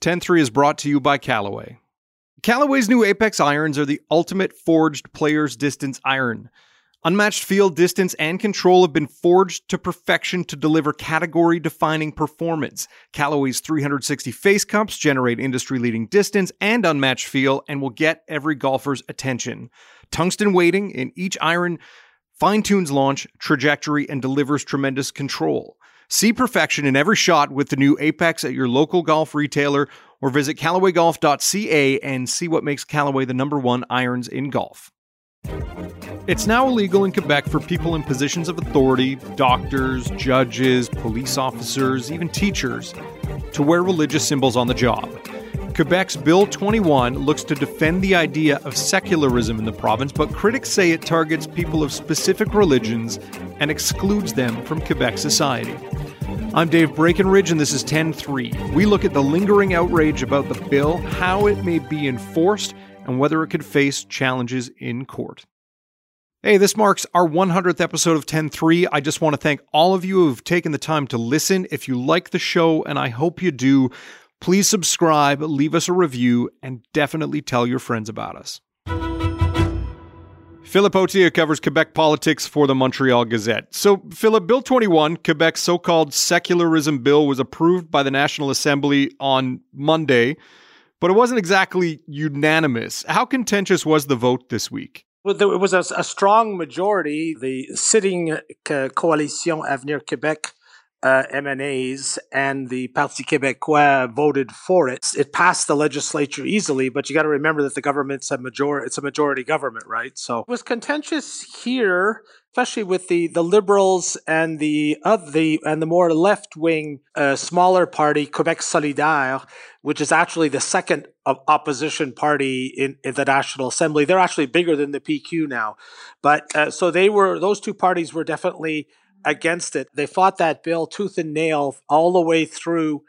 10-3 is brought to you by Callaway. Callaway's new Apex irons are the ultimate forged player's distance iron. Unmatched feel, distance, and control have been forged to perfection to deliver category-defining performance. Callaway's 360 face cups generate industry-leading distance and unmatched feel and will get every golfer's attention. Tungsten weighting in each iron fine-tunes launch, trajectory, and delivers tremendous control. See perfection in every shot with the new Apex at your local golf retailer, or visit CallawayGolf.ca and see what makes Callaway the #1 irons in golf. It's now illegal in Quebec for people in positions of authority, doctors, judges, police officers, even teachers, to wear religious symbols on the job. Quebec's Bill 21 looks to defend the idea of secularism in the province, but critics say it targets people of specific religions and excludes them from Quebec society. I'm Dave Breakenridge, and this is 10-3. We look at the lingering outrage about the bill, how it may be enforced, and whether it could face challenges in court. Hey, this marks our 100th episode of 10-3. I just want to thank all of you who have taken the time to listen. If you like the show, and I hope you do, please subscribe, leave us a review, and definitely tell your friends about us. Philip Authier covers Quebec politics for the Montreal Gazette. So, Philip, Bill 21, Quebec's so-called secularism bill, was approved by the National Assembly on Monday, but it wasn't exactly unanimous. How contentious was the vote this week? Well, there was a strong majority. The sitting Coalition Avenir Quebec MNAs and the Parti Québécois voted for it. It passed the legislature easily, but you got to remember that the government's it's a majority government, right? So it was contentious here, especially with the Liberals and the more left-wing smaller party, Québec Solidaire, which is actually the second opposition party in the National Assembly. They're actually bigger than the PQ now, but so those two parties were definitely against it. They fought that bill tooth and nail all the way through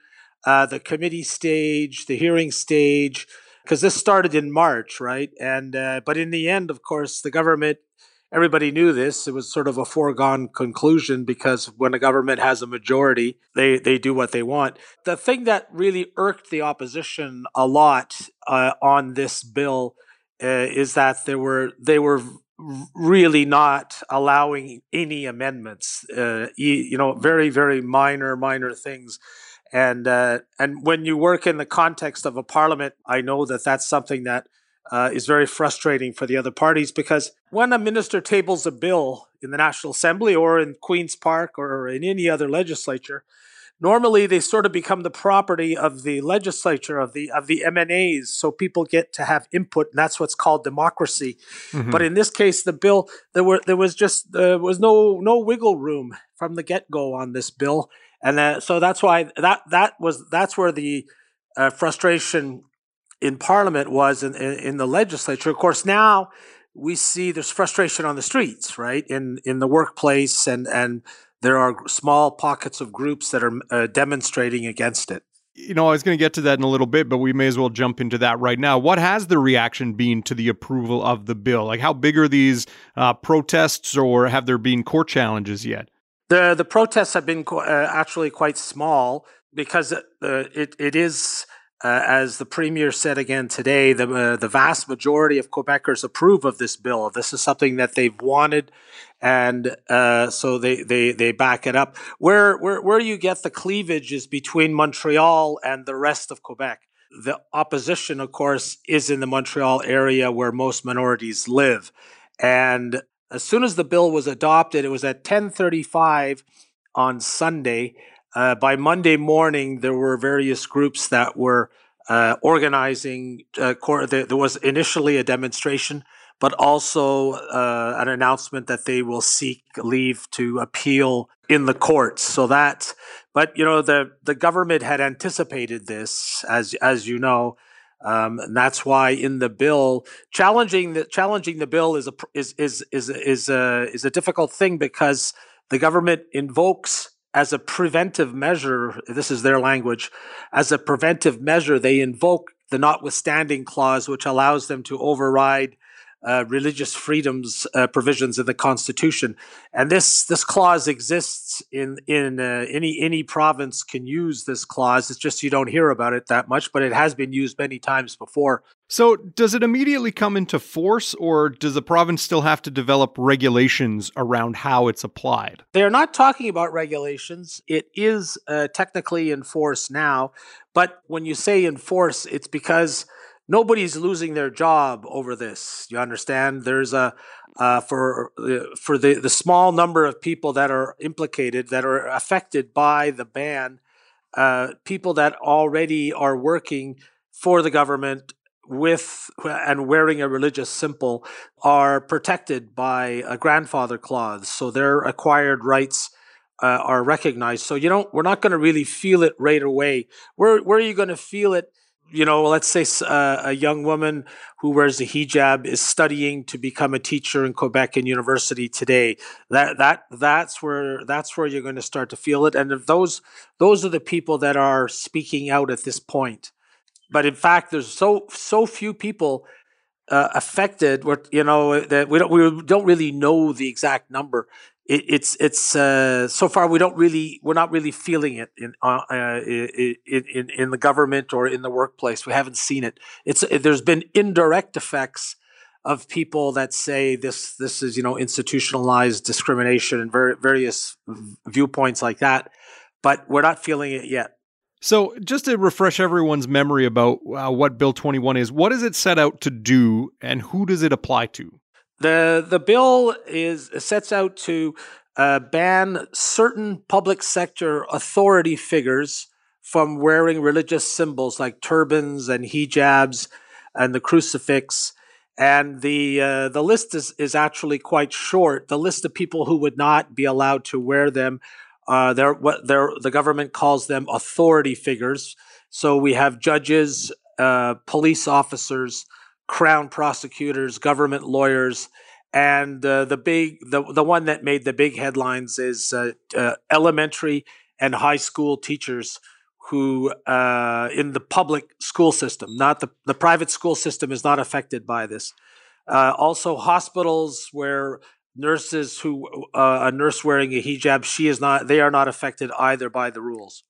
the committee stage, the hearing stage, because this started in March, right? And but in the end, of course, the government, everybody knew this. It was sort of a foregone conclusion, because when a government has a majority, they do what they want. The thing that really irked the opposition a lot on this bill is that they were really not allowing any amendments, very, very minor things. And when you work in the context of a parliament, I know that that's something that is very frustrating for the other parties, because when a minister tables a bill in the National Assembly or in Queen's Park or in any other legislature, normally they sort of become the property of the legislature, of the MNAs, so people get to have input, and that's what's called democracy. Mm-hmm. But in this case, the bill, there was no wiggle room from the get-go on this bill, and so that's why that's where the frustration in Parliament was in the legislature. Of course, now we see there's frustration on the streets, right, in the workplace, and there are small pockets of groups that are demonstrating against it. You know, I was going to get to that in a little bit, but we may as well jump into that right now. What has the reaction been to the approval of the bill? Like, how big are these protests, or have there been court challenges yet? The protests have been actually quite small, because it is, as the Premier said again today, the vast majority of Quebecers approve of this bill. This is something that they've wanted, and so they back it up. Where you get the cleavage is between Montreal and the rest of Quebec. The opposition, of course, is in the Montreal area where most minorities live. And as soon as the bill was adopted, it was at 10:35 on Sunday. By Monday morning, there were various groups that were organizing. There was initially a demonstration, but also an announcement that they will seek leave to appeal in the courts. So that, but you know, the government had anticipated this, as you know, and that's why in the bill, challenging the bill is a difficult thing, because the government invokes, as a preventive measure, this is their language, as a preventive measure, they invoke the notwithstanding clause, which allows them to override religious freedoms provisions in the Constitution, and this clause exists in any province can use this clause. It's just you don't hear about it that much, but it has been used many times before. So does it immediately come into force, or does the province still have to develop regulations around how it's applied? They're not talking about regulations. It is technically in force now, but when you say in force, it's because nobody's losing their job over this. You understand? There's a for the small number of people that are implicated, that are affected by the ban, people that already are working for the government with and wearing a religious symbol are protected by a grandfather clause. So their acquired rights are recognized. So we're not going to really feel it right away. Where are you going to feel it? Let's say a young woman who wears a hijab is studying to become a teacher in Quebec in university today. That's where you're going to start to feel it. And if those are the people that are speaking out at this point. But in fact, there's so few people affected. That we don't really know the exact number. It's so far we're not really feeling it in the government or in the workplace. We haven't seen it. There's been indirect effects of people that say this is institutionalized discrimination and various viewpoints like that, but we're not feeling it yet. So just to refresh everyone's memory about what Bill 21 is, what does it set out to do, and who does it apply to? The bill sets out to ban certain public sector authority figures from wearing religious symbols like turbans and hijabs and the crucifix. And the list is actually quite short. The list of people who would not be allowed to wear them, the government calls them authority figures. So we have judges, police officers, Crown prosecutors, government lawyers, and the one that made the big headlines is elementary and high school teachers who in the public school system, not the private school system is not affected by this. Also hospitals where nurses a nurse wearing a hijab, they are not affected either by the rules.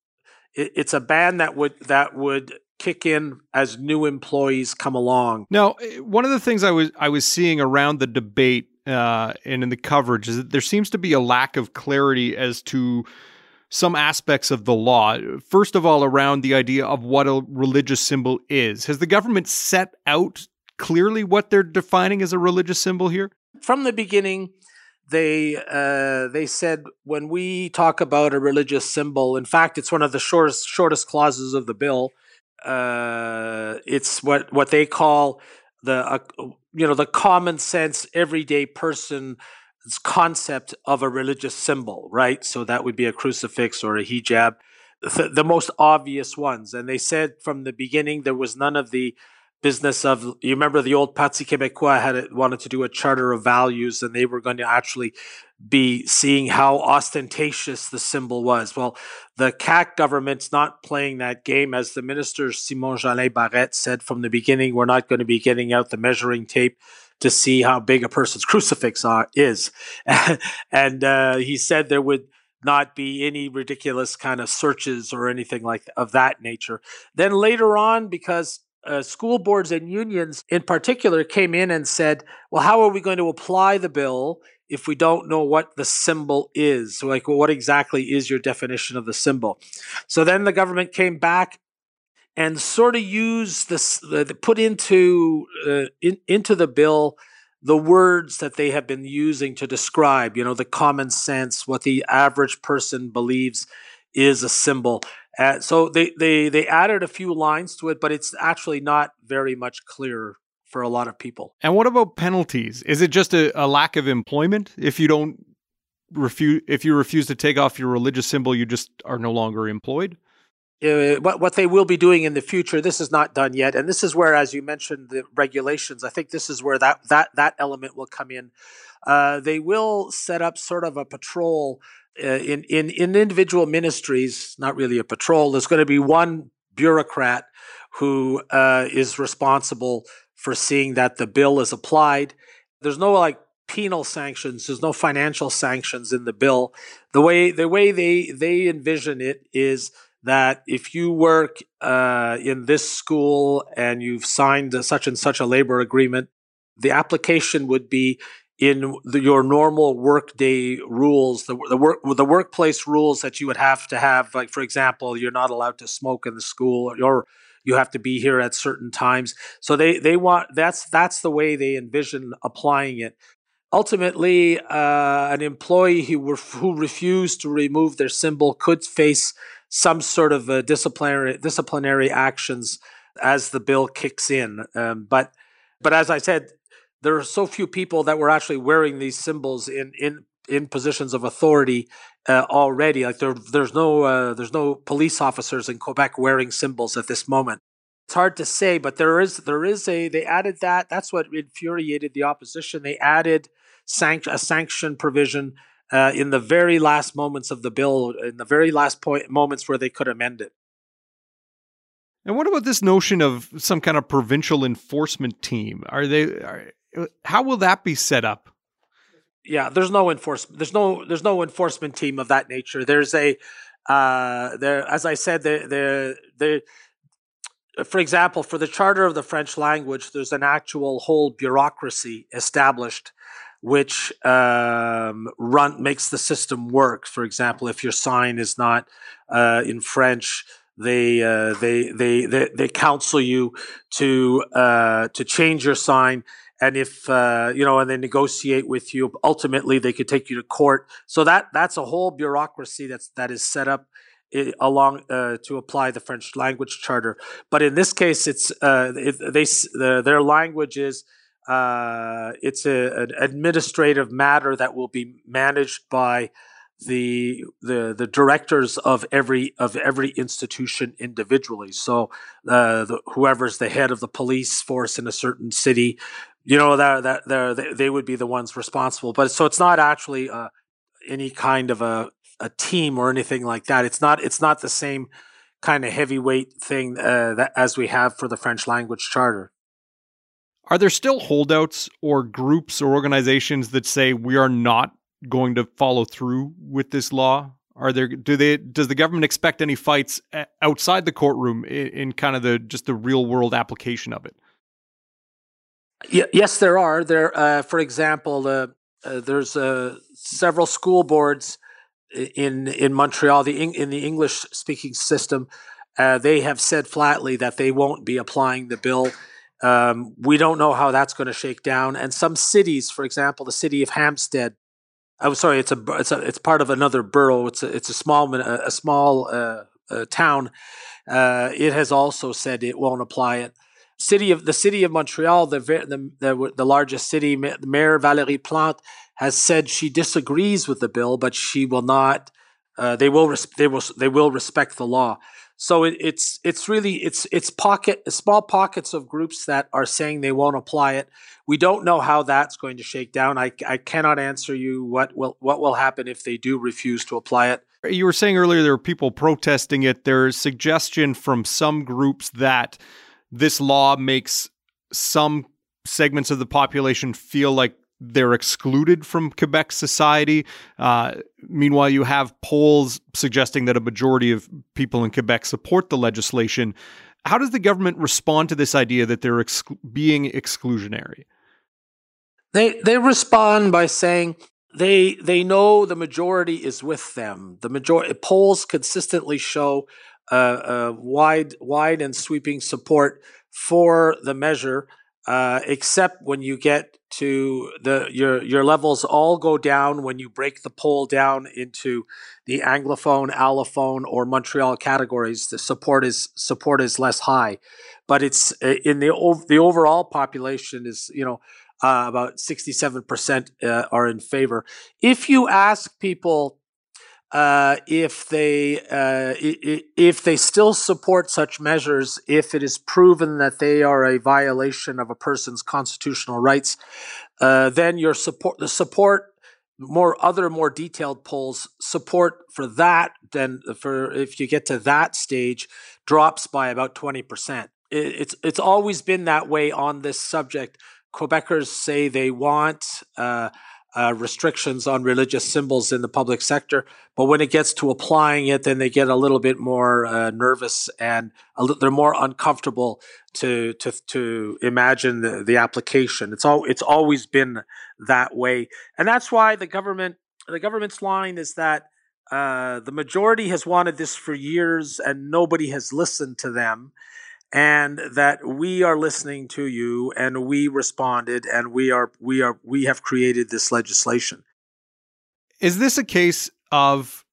It's a ban that would kick in as new employees come along. Now, one of the things I was seeing around the debate and in the coverage is that there seems to be a lack of clarity as to some aspects of the law. First of all, around the idea of what a religious symbol is. Has the government set out clearly what they're defining as a religious symbol here? From the beginning, they said when we talk about a religious symbol, in fact, it's one of the shortest clauses of the bill. It's what they call the common sense everyday person's concept of a religious symbol, right? So that would be a crucifix or a hijab, the most obvious ones. And they said from the beginning there was none of the business of, you remember the old Parti Québécois wanted to do a charter of values, and they were going to actually be seeing how ostentatious the symbol was. Well, the CAQ government's not playing that game. As the minister, Simon Jolin Barrette, said from the beginning, we're not going to be getting out the measuring tape to see how big a person's crucifix is. And he said there would not be any ridiculous kind of searches or anything of that nature. Then later on, because school boards and unions in particular came in and said, well, how are we going to apply the bill if we don't know what the symbol is? So what exactly is your definition of the symbol? So then the government came back and sort of used this, put into the bill the words that they have been using to describe, the common sense, what the average person believes is a symbol. So they added a few lines to it, but it's actually not very much clearer for a lot of people. And what about penalties? Is it just a lack of employment? If you refuse to take off your religious symbol, you just are no longer employed? What they will be doing in the future, this is not done yet. And this is where, as you mentioned, the regulations, I think this is where that element will come in. They will set up sort of a patrol in individual ministries, not really a patrol. There's going to be one bureaucrat who is responsible for seeing that the bill is applied. There's no penal sanctions. There's no financial sanctions in the bill. The way they envision it is that if you work in this school and you've signed such and such a labor agreement, the application would be in your normal workday rules, the workplace rules that you would have to have. Like, for example, you're not allowed to smoke in the school, or you have to be here at certain times. So they want that's the way they envision applying it. Ultimately, an employee who refused to remove their symbol could face some sort of disciplinary actions as the bill kicks in. But as I said, there are so few people that were actually wearing these symbols in positions of authority already. Like there's no police officers in Quebec wearing symbols at this moment. It's hard to say, but there is they added that. That's what infuriated the opposition. They added a sanction provision in the very last moments of the bill, in the very last moments where they could amend it. And what about this notion of some kind of provincial enforcement team? How will that be set up? Yeah, there's no enforcement team of that nature. There's as I said, for example, for the Charter of the French Language, there's an actual whole bureaucracy established which makes the system work. For example, if your sign is not in French, they counsel you to change your sign, and if and they negotiate with you. Ultimately, they could take you to court. So that's a whole bureaucracy that is set up along to apply the French language charter. But in this case, it's their language is it's an administrative matter that will be managed by the directors of every institution individually. So whoever's the head of the police force in a certain city, they would be the ones responsible. But so it's not actually any kind of a team or anything like that. It's not the same kind of heavyweight thing as we have for the French language charter. Are there still holdouts or groups or organizations that say we are not going to follow through with this law? Does the government expect any fights outside the courtroom in kind of the real world application of it? Yes, there are. For example, there's several school boards in Montreal, in the English speaking system. They have said flatly that they won't be applying the bill. We don't know how that's going to shake down. And some cities, for example, the city of Hampstead. I'm sorry, it's part of another borough. It's a small town. It has also said it won't apply it. The city of Montreal, the largest city, Mayor Valérie Plante has said she disagrees with the bill, but she will not. They will respect the law. So it's really small pockets of groups that are saying they won't apply it. We don't know how that's going to shake down. I cannot answer you what will happen if they do refuse to apply it. You were saying earlier there are people protesting it. There's suggestion from some groups that this law makes some segments of the population feel like they're excluded from Quebec society. Meanwhile, you have polls suggesting that a majority of people in Quebec support the legislation. How does the government respond to this idea that they're being exclusionary? They respond by saying they know the majority is with them. The majority polls consistently show wide and sweeping support for the measure. Except when you get to your levels all go down when you break the poll down into the Anglophone, Allophone, or Montreal categories. The support is less high, but it's in the overall population is about 67% are in favor. If you ask people if they still support such measures, if it is proven that they are a violation of a person's constitutional rights, then more detailed polls support for that. Then if you get to that stage, drops by about 20%. it's always been that way on this subject. Quebecers say they want restrictions on religious symbols in the public sector, but when it gets to applying it, then they get a little bit more nervous, and they're more uncomfortable to imagine the application. It's always been that way, and that's why the government's line is that the majority has wanted this for years, and nobody has listened to them. And that we are listening to you, and we responded, and we have created this legislation. Is this a case of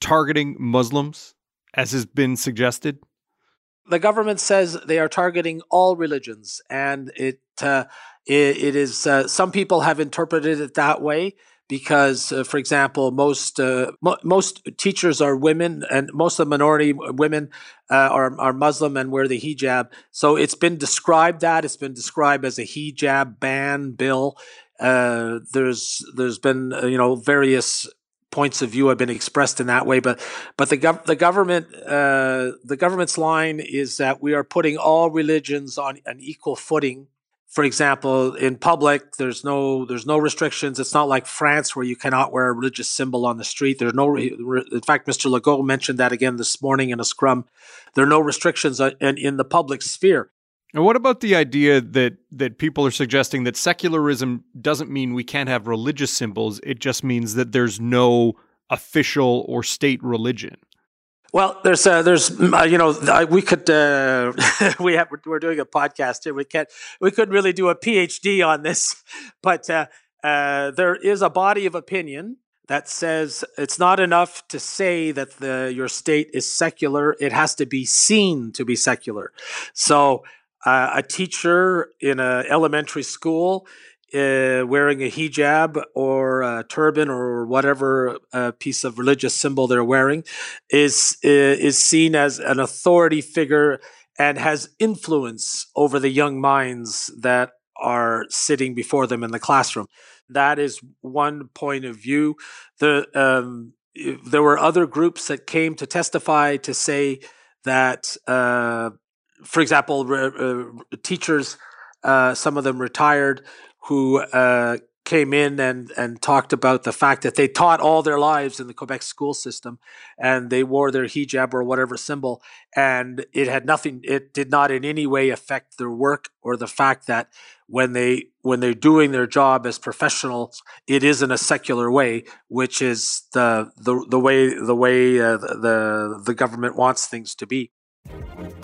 targeting Muslims, as has been suggested? The government says they are targeting all religions, and it is some people have interpreted it that way. Because, for example, most teachers are women, and most of the minority women are Muslim and wear the hijab. So it's been described as a hijab ban bill. There's been various points of view have been expressed in that way, but the government's line is that we are putting all religions on an equal footing. For example, in public, there's no restrictions. It's not like France, where you cannot wear a religious symbol on the street. In fact, Mr. Legault mentioned that again this morning in a scrum. There are no restrictions in the public sphere. And what about the idea that people are suggesting that secularism doesn't mean we can't have religious symbols? It just means that there's no official or state religion. Well, we're doing a podcast here. We couldn't really do a PhD on this, but there is a body of opinion that says it's not enough to say that your state is secular. It has to be seen to be secular. So a teacher in an elementary school wearing a hijab or a turban or whatever piece of religious symbol they're wearing is seen as an authority figure and has influence over the young minds that are sitting before them in the classroom. That is one point of view. There were other groups that came to testify to say that, for example, teachers, some of them retired, who came in and talked about the fact that they taught all their lives in the Quebec school system, and they wore their hijab or whatever symbol, and it did not in any way affect their work or the fact that when they're doing their job as professionals, it is in a secular way, which is the way the government wants things to be.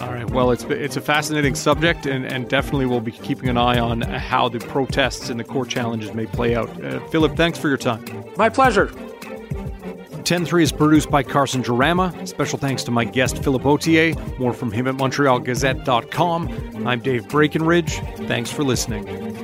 All right. Well, it's a fascinating subject, and definitely we'll be keeping an eye on how the protests and the court challenges may play out. Philip, thanks for your time. My pleasure. 10-3 is produced by Carson Jarama. Special thanks to my guest, Philip Authier. More from him at montrealgazette.com. I'm Dave Breakenridge. Thanks for listening.